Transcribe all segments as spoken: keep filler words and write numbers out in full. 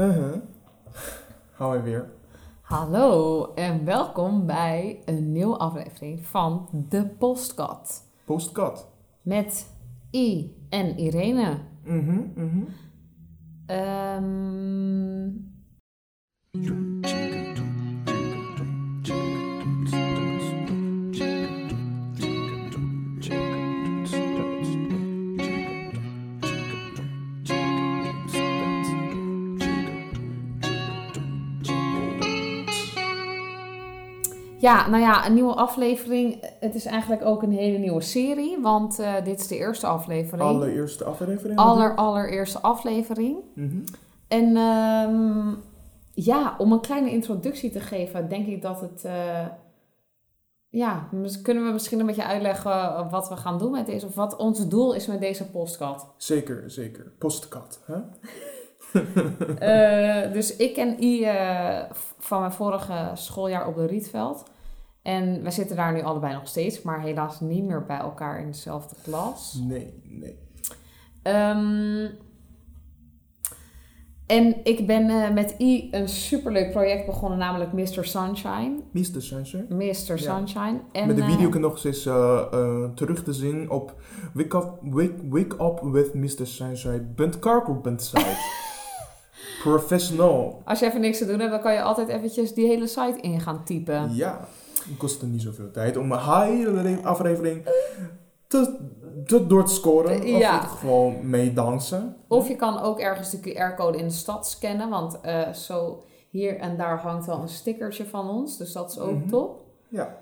Uh-huh. Hou je weer. Hallo en welkom bij een nieuwe aflevering van De Postcat. Postcat. Met I en Irene. Mhm, mhm. Um... Ja, nou ja, een nieuwe aflevering. Het is eigenlijk ook een hele nieuwe serie, want uh, dit is de eerste aflevering. Allereerste aflevering. Aller, allereerste aflevering. Mm-hmm. En um, ja, om een kleine introductie te geven, denk ik dat het... Uh, ja, kunnen we misschien een beetje uitleggen wat we gaan doen met deze, of wat ons doel is met deze postcat. Zeker, zeker. Postcat, hè? uh, dus ik en I uh, van mijn vorige schooljaar op de Rietveld. En we zitten daar nu allebei nog steeds, maar helaas niet meer bij elkaar in dezelfde klas. Nee, nee. Um, en ik ben uh, met I een superleuk project begonnen, namelijk mister Sunshine. mister Sunshine? mister Sunshine. Ja. En, met de video kan nog eens uh, uh, terug te zien op wake up, wake, wake up with mister Sunshine dot cargo dot site. Professional. Als je even niks te doen hebt, dan kan je altijd eventjes die hele site in gaan typen. Ja, het kost er niet zoveel tijd om een hele aflevering te, te door te scoren. Ja. Of in ieder geval meedansen. Of je kan ook ergens de Q R-code in de stad scannen, want uh, zo hier en daar hangt wel een stickertje van ons. Dus dat is ook mm-hmm. top. Ja.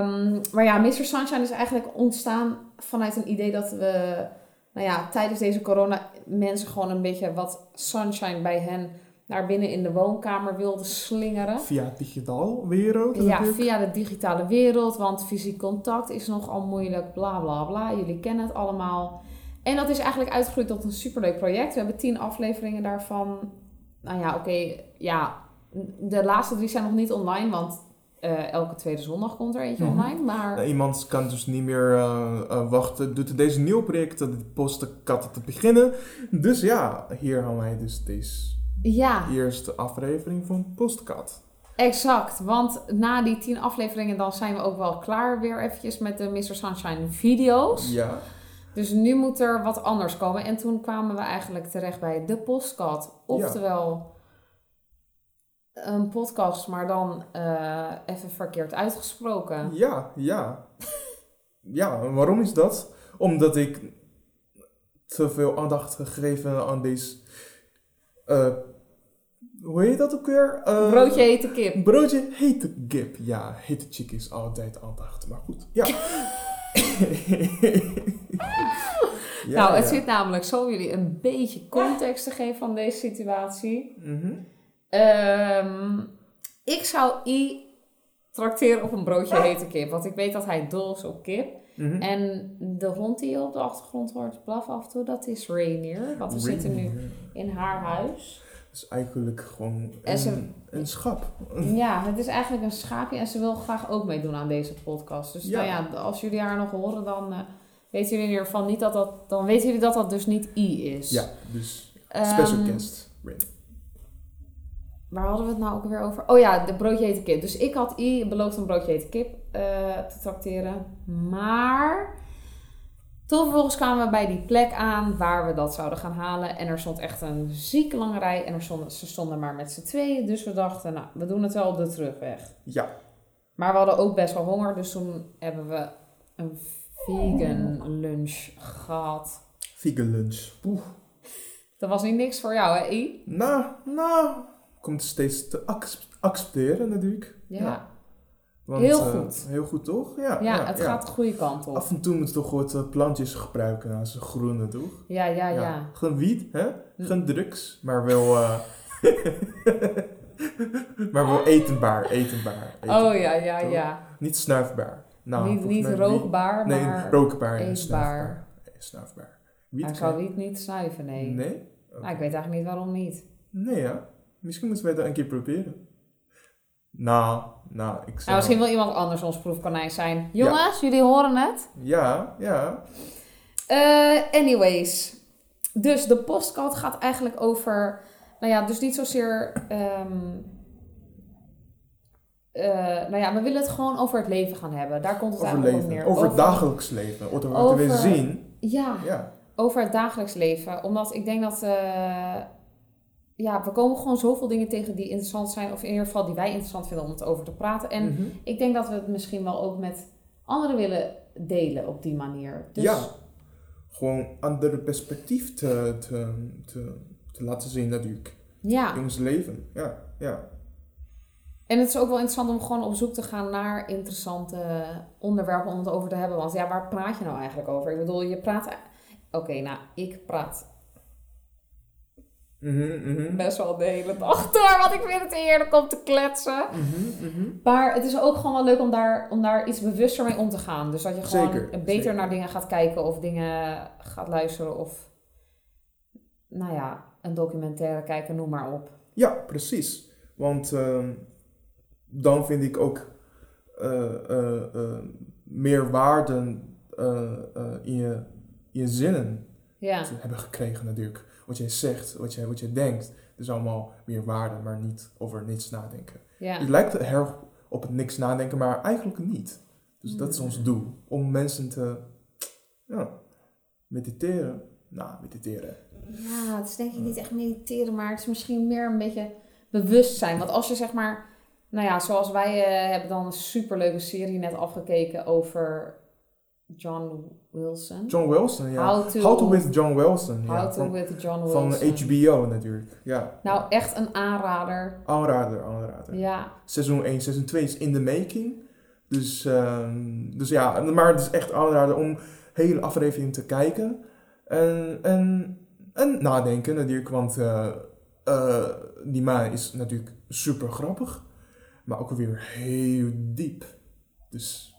Um, maar ja, mister Sunshine is eigenlijk ontstaan vanuit een idee dat we... Nou ja, tijdens deze corona mensen gewoon een beetje wat sunshine bij hen naar binnen in de woonkamer wilden slingeren. Via de digitale wereld? Ja, natuurlijk. Via de digitale wereld, want fysiek contact is nogal moeilijk, bla bla bla. Jullie kennen het allemaal. En dat is eigenlijk uitgegroeid tot een superleuk project. We hebben tien afleveringen daarvan. Nou ja, oké, okay, ja, de laatste drie zijn nog niet online, want... Uh, elke tweede zondag komt er eentje mm-hmm. online, maar... Nou, iemand kan dus niet meer uh, uh, wachten. Doet deze nieuwe project, de postkatten te beginnen. Dus ja, hier gaan wij dus deze ja. eerste aflevering van Postkat. Exact, want na die tien afleveringen dan zijn we ook wel klaar weer eventjes met de mister Sunshine video's. Ja. Dus nu moet er wat anders komen. En toen kwamen we eigenlijk terecht bij de Postkat. Oftewel... Ja. Een podcast, maar dan uh, even verkeerd uitgesproken. Ja, ja. Ja, waarom is dat? Omdat ik te veel aandacht gegeven aan deze... Uh, hoe heet dat ook weer? Uh, broodje hete kip. Broodje hete kip. Ja, hete chick is altijd aandacht. Maar goed, ja. ja nou, het ja. zit namelijk zo om jullie een beetje context te geven van deze situatie. Mhm. Um, ik zou I trakteren op een broodje hete kip. Want ik weet dat hij dol is op kip. Mm-hmm. En de hond die je op de achtergrond hoort blaffen af en toe, dat is Rainier. Want we Rainier. zitten nu in haar huis. Dat is eigenlijk gewoon een, ze, een schap. Ja, het is eigenlijk een schaapje. En ze wil graag ook meedoen aan deze podcast. Dus ja. Nou ja, als jullie haar nog horen, dan uh, weten jullie in ieder geval niet dat dat... Dan weten jullie dat dat dus niet I is. Ja, dus special um, guest Rainier. Waar hadden we het nou ook weer over? Oh ja, de broodje hete kip. Dus ik had I beloofd een broodje hete kip uh, te trakteren. Maar toen vervolgens kwamen we bij die plek aan waar we dat zouden gaan halen. En er stond echt een zieke lange rij. En er stonden, ze stonden maar met z'n tweeën. Dus we dachten, nou, we doen het wel op de terugweg. Ja. Maar we hadden ook best wel honger. Dus toen hebben we een vegan lunch gehad. Vegan lunch. Oeh. Dat was niet niks voor jou, hè, I? Nou, nou... Komt steeds te accepteren natuurlijk. Ja. ja. Want, heel goed. Uh, heel goed toch? Ja, ja, ja het ja. gaat de goede kant op. Af en toe moet je toch wat plantjes gebruiken als groene toch? Ja, ja, ja. ja. Geen wiet, hè? Geen drugs, maar wel... Uh... maar wel etenbaar, etenbaar, etenbaar. Oh ja, ja, toch? ja. Niet snuifbaar. Nou, niet niet rookbaar, wie... nee, maar rookbaar en snuifbaar. snuifbaar. Wiet, ik zou wiet niet snuiven, nee. Nee? Okay. Nou, ik weet eigenlijk niet waarom niet. Nee, ja. Misschien moeten wij dat een keer proberen. Nou, nou, ik zou... Nou, misschien wil iemand anders ons proefkonijn zijn. Jongens, ja. jullie horen het? Ja, ja. Uh, anyways. Dus de postcard gaat eigenlijk over... Nou ja, dus niet zozeer... Um, uh, nou ja, we willen het gewoon over het leven gaan hebben. Daar komt het over eigenlijk leven. Op neer. Over, over het dagelijks leven. Over wat we zien. Ja, ja, over het dagelijks leven. Omdat ik denk dat... Uh, ja, we komen gewoon zoveel dingen tegen die interessant zijn. Of in ieder geval die wij interessant vinden om het over te praten. En mm-hmm. ik denk dat we het misschien wel ook met anderen willen delen op die manier. Dus ja, gewoon andere perspectief te, te, te, te laten zien natuurlijk. Ja. In ons leven, ja, ja. En het is ook wel interessant om gewoon op zoek te gaan naar interessante onderwerpen om het over te hebben. Want ja, waar praat je nou eigenlijk over? Ik bedoel, je praat... Oké, okay, nou, ik praat... Mm-hmm, mm-hmm. Best wel de hele dag door, want ik vind het heerlijk om te kletsen. Mm-hmm, mm-hmm. Maar het is ook gewoon wel leuk om daar, om daar iets bewuster mee om te gaan. Dus dat je gewoon zeker, beter zeker. naar dingen gaat kijken of dingen gaat luisteren of... Nou ja, een documentaire kijken, noem maar op. Ja, precies. Want uh, dan vind ik ook uh, uh, uh, meer waarde uh, uh, in, je, in je zinnen ja. te hebben gekregen natuurlijk. Wat je zegt, wat je, wat je denkt, is allemaal meer waarde, maar niet over niks nadenken. Ja. Het lijkt erg op het niks nadenken, maar eigenlijk niet. Dus mm. dat is ons doel, om mensen te ja, mediteren. Nou, mediteren. Ja, het is denk ik niet echt mediteren, maar het is misschien meer een beetje bewustzijn. Want als je zeg maar, nou ja, zoals wij uh, hebben dan een superleuke serie net afgekeken over... John Wilson. John Wilson, ja. How to, How to with John Wilson. How ja, to van, with John Wilson. Van H B O natuurlijk, ja. Nou, echt een aanrader. Aanrader, aanrader. Ja. Seizoen één, seizoen twee is in the making. Dus, um, dus ja, maar het is echt aanrader om hele afleveringen te kijken. En, en, en nadenken natuurlijk, want uh, uh, die man is natuurlijk super grappig. Maar ook weer heel diep. Dus...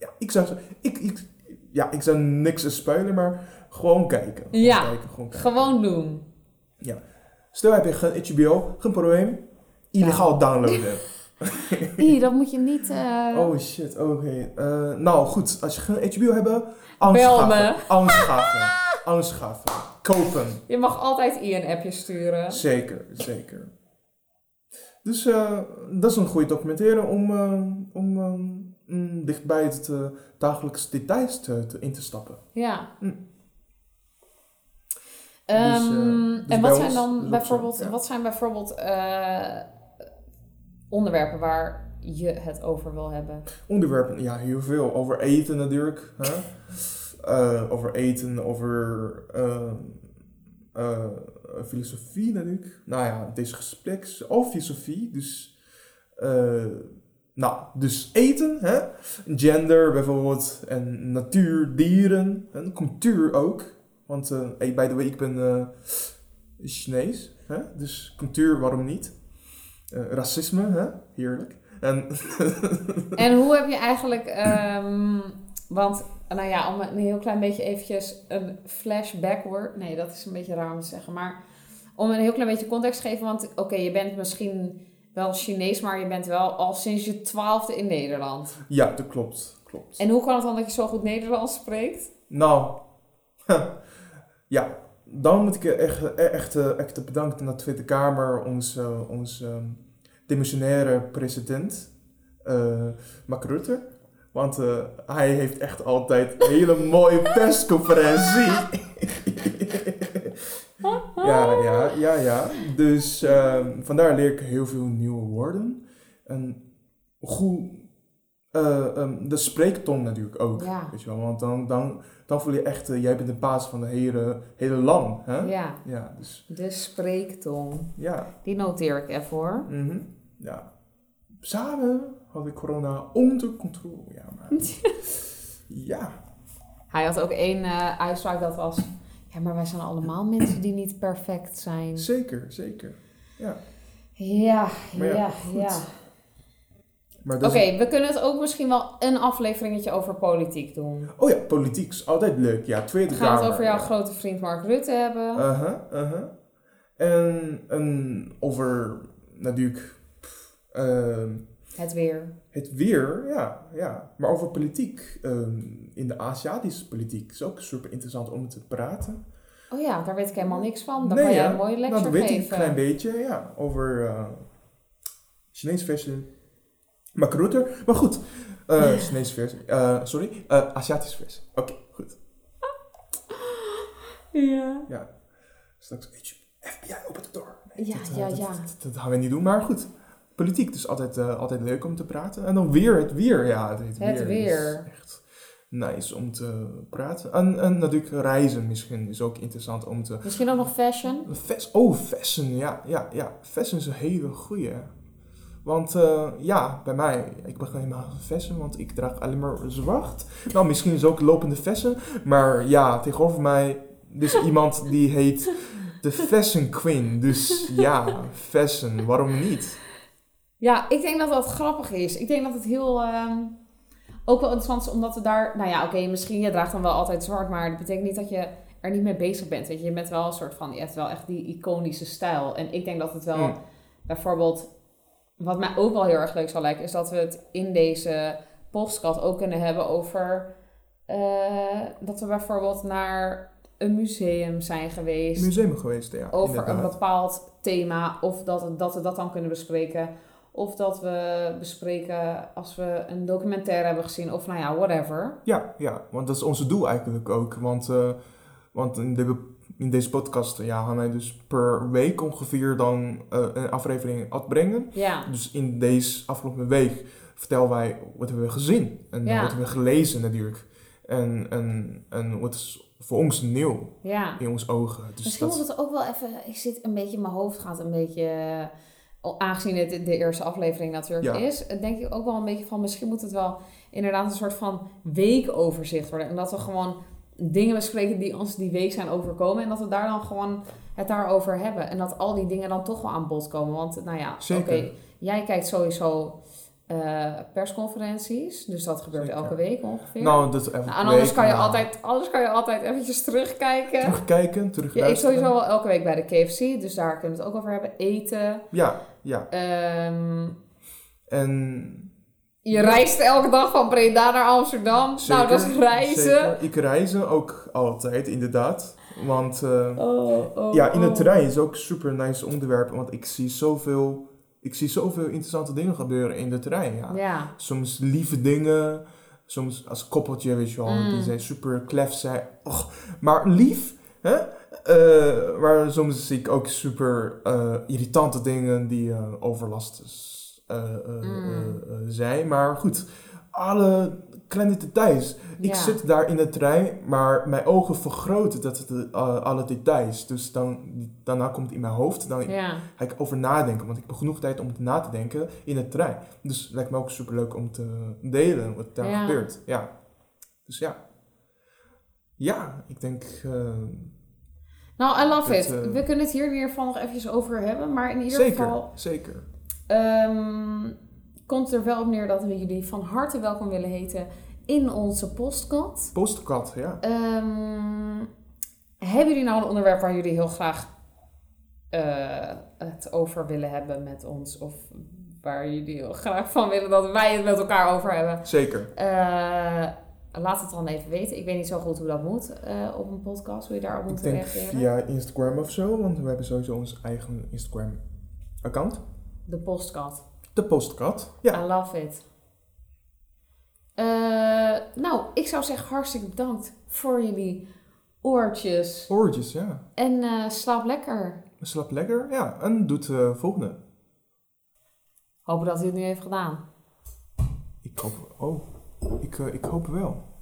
Ja, ik zou, ik, ik, ja, ik zou niks spoilen, maar gewoon kijken. Gewoon ja, kijken, gewoon, kijken. gewoon doen. Ja. Stel heb je geen H B O, geen probleem. Illegaal ja. downloaden. Ie, dat moet je niet... Uh... Oh shit, oké. Okay. Uh, nou goed, als je geen H B O hebt, aanschaffen. Aanschaffen. Aanschaffen. Kopen. Je mag altijd ie een appje sturen. Zeker, zeker. Dus uh, dat is een goede documentaire om... Uh, om um, Mm, dicht bij het uh, dagelijks details te, te, in te stappen. Ja. Mm. Dus, um, dus en wat zijn dan bijvoorbeeld, ja. wat zijn bijvoorbeeld uh, onderwerpen waar je het over wil hebben? Onderwerpen, ja, heel veel. Over eten natuurlijk. Hè? Uh, over eten, over uh, uh, filosofie natuurlijk. Nou ja, deze gespreks of filosofie. Dus... Uh, Nou, dus eten, hè? Gender bijvoorbeeld, en natuur, dieren, en cultuur ook. Want, uh, hey, by the way, ik ben uh, Chinees, hè? Dus cultuur, waarom niet? Uh, racisme, hè? Heerlijk. En, en hoe heb je eigenlijk, um, want, nou ja, om een heel klein beetje eventjes een flashback hoor. Nee, dat is een beetje raar om te zeggen, maar om een heel klein beetje context te geven. Want, oké, okay, je bent misschien... wel Chinees, maar je bent wel al sinds je twaalfde in Nederland. Ja, dat klopt, klopt. En hoe kan het dan dat je zo goed Nederlands spreekt? Nou, ja, dan moet ik echt, echt, echt bedanken naar de Tweede Kamer, onze, onze demissionaire president, uh, Mark Rutte. Want uh, hij heeft echt altijd een hele mooie persconferentie. Ja, ja, ja, ja. Dus uh, vandaar leer ik heel veel nieuwe woorden. En goed, uh, um, de spreektong natuurlijk ook. Ja. Weet je wel, want dan, dan, dan voel je echt, uh, jij bent de baas van de hele, hele land. Hè? Ja, ja dus. De spreektong. Ja. Die noteer ik even hoor. Mm-hmm. Ja. Samen had ik corona onder controle. Ja, maar... ja. Hij had ook één uh, uitspraak dat was... Ja, maar wij zijn allemaal mensen die niet perfect zijn. Zeker, zeker. Ja, ja, maar ja. ja, ja. Oké, okay, een... we kunnen het ook misschien wel een afleveringetje over politiek doen. Oh ja, politiek is altijd leuk. Ja, Tweede Kamer. We gaan het over jouw ja. grote vriend Mark Rutte hebben. Uh-huh, uh-huh. En, en over natuurlijk... Uh, het weer. Het weer, ja, ja. Maar over politiek, um, in de Aziatische politiek, is ook super interessant om te praten. Oh ja, daar weet ik helemaal niks van. Dan nee, kan jij ja. een mooie lecture nou, dat geven. Dat weet ik een klein beetje, ja. Over uh, Chinese versie. Mark Rutte. Maar goed. Uh, Chinese versie. Uh, sorry. Uh, Aziatische versie. Oké, okay, goed. Ja. Ja. Straks F B I op het door. Nee, ja, dat, ja, dat, ja. Dat, dat, dat gaan we niet doen, maar goed. Politiek, dus altijd, uh, altijd leuk om te praten. En dan weer het weer. Ja, het, het weer. weer. Is echt nice om te praten. En, en natuurlijk reizen misschien is ook interessant om te... Misschien ook nog fashion? Fas- oh, fashion, ja, ja, ja. Fashion is een hele goeie. Want uh, ja, bij mij, ik ben gewoon helemaal fashion, want ik draag alleen maar zwart. Nou, misschien is ook lopende fashion. Maar ja, tegenover mij dus iemand die heet de Fashion Queen. Dus ja, fashion, waarom niet? Ja, ik denk dat dat grappig is. Ik denk dat het heel... Uh, ook wel interessant is, omdat we daar... Nou ja, oké, okay, misschien je draagt dan wel altijd zwart, maar dat betekent niet dat je er niet mee bezig bent. Weet je, je bent wel een soort van... Je hebt wel echt die iconische stijl. En ik denk dat het wel... Mm. Bijvoorbeeld, wat mij ook wel heel erg leuk zal lijken, is dat we het in deze podcast ook kunnen hebben over... Uh, dat we bijvoorbeeld naar een museum zijn geweest. Museum geweest, ja. Over inderdaad. Een bepaald thema. Of dat, dat we dat dan kunnen bespreken. Of dat we bespreken als we een documentaire hebben gezien. Of nou ja, whatever. Ja, ja, want dat is onze doel eigenlijk ook. Want, uh, want in, de, in deze podcast ja, gaan wij dus per week ongeveer dan uh, een aflevering uitbrengen. Ja. Dus in deze afgelopen week vertellen wij wat hebben we gezien. En ja. wat hebben we gelezen natuurlijk. En, en, en wat is voor ons nieuw ja. in ons ogen. Dus misschien dat... moet het ook wel even... Ik zit een beetje in mijn hoofd gaat een beetje... Aangezien dit de eerste aflevering natuurlijk ja. is, denk ik ook wel een beetje van... Misschien moet het wel inderdaad een soort van weekoverzicht worden. En dat we gewoon dingen bespreken die ons die week zijn overkomen. En dat we daar dan gewoon het daarover hebben. En dat al die dingen dan toch wel aan bod komen. Want nou ja, oké, okay, jij kijkt sowieso uh, persconferenties. Dus dat gebeurt Zeker. elke week ongeveer. Nou, dat nou, en anders, week, kan je nou. altijd, anders kan je altijd eventjes terugkijken. Terugkijken, terugluisteren. Je eet sowieso wel elke week bij de K F C. Dus daar kunnen we het ook over hebben. Eten. Ja. Ja. Um, en... Je reist elke dag van Breda naar Amsterdam. Zeker, nou, dat is reizen. Zeker. Ik reizen ook altijd, inderdaad. Want uh, oh, oh, ja, in het oh. terrein is ook super nice onderwerp. Want ik zie zoveel, ik zie zoveel interessante dingen gebeuren in de terrein. Ja. Ja. Soms lieve dingen. Soms als koppeltje, weet je wel. Mm. Die zijn super klef. Zijn, oh, maar lief, hè? Uh, maar soms zie ik ook super uh, irritante dingen die uh, overlast uh, uh, mm. uh, uh, zijn. Maar goed, alle kleine details. Ja. Ik zit daar in de trein, maar mijn ogen vergroten dat het, uh, alle details. Dus dan, daarna komt het in mijn hoofd. Dan ja. ga ik over nadenken, want ik heb genoeg tijd om het na te denken in de trein. Dus het lijkt me ook super leuk om te delen wat daar ja. gebeurt. Ja. Dus ja. Ja, ik denk... Uh, Nou, I love it. Het, uh, we kunnen het hier weer van nog even over hebben. Maar in ieder zeker, geval... Zeker, zeker. Um, komt er wel op neer dat we jullie van harte welkom willen heten in onze Postcat. Postcat, ja. Um, hebben jullie nou een onderwerp waar jullie heel graag uh, het over willen hebben met ons? Of waar jullie heel graag van willen dat wij het met elkaar over hebben? Zeker. Uh, Laat het dan even weten. Ik weet niet zo goed hoe dat moet uh, op een podcast. Hoe je daarop moet reageren. Via Instagram of zo. Want we hebben sowieso ons eigen Instagram account. De Postcat. De Postcat, ja. I love it. Uh, nou, ik zou zeggen hartstikke bedankt voor jullie oortjes. Oortjes, ja. En uh, slaap lekker. Slaap lekker, ja. En doet de uh, volgende. Hopen dat hij het nu heeft gedaan. Ik hoop... Oh... Ik, uh, ik hoop wel.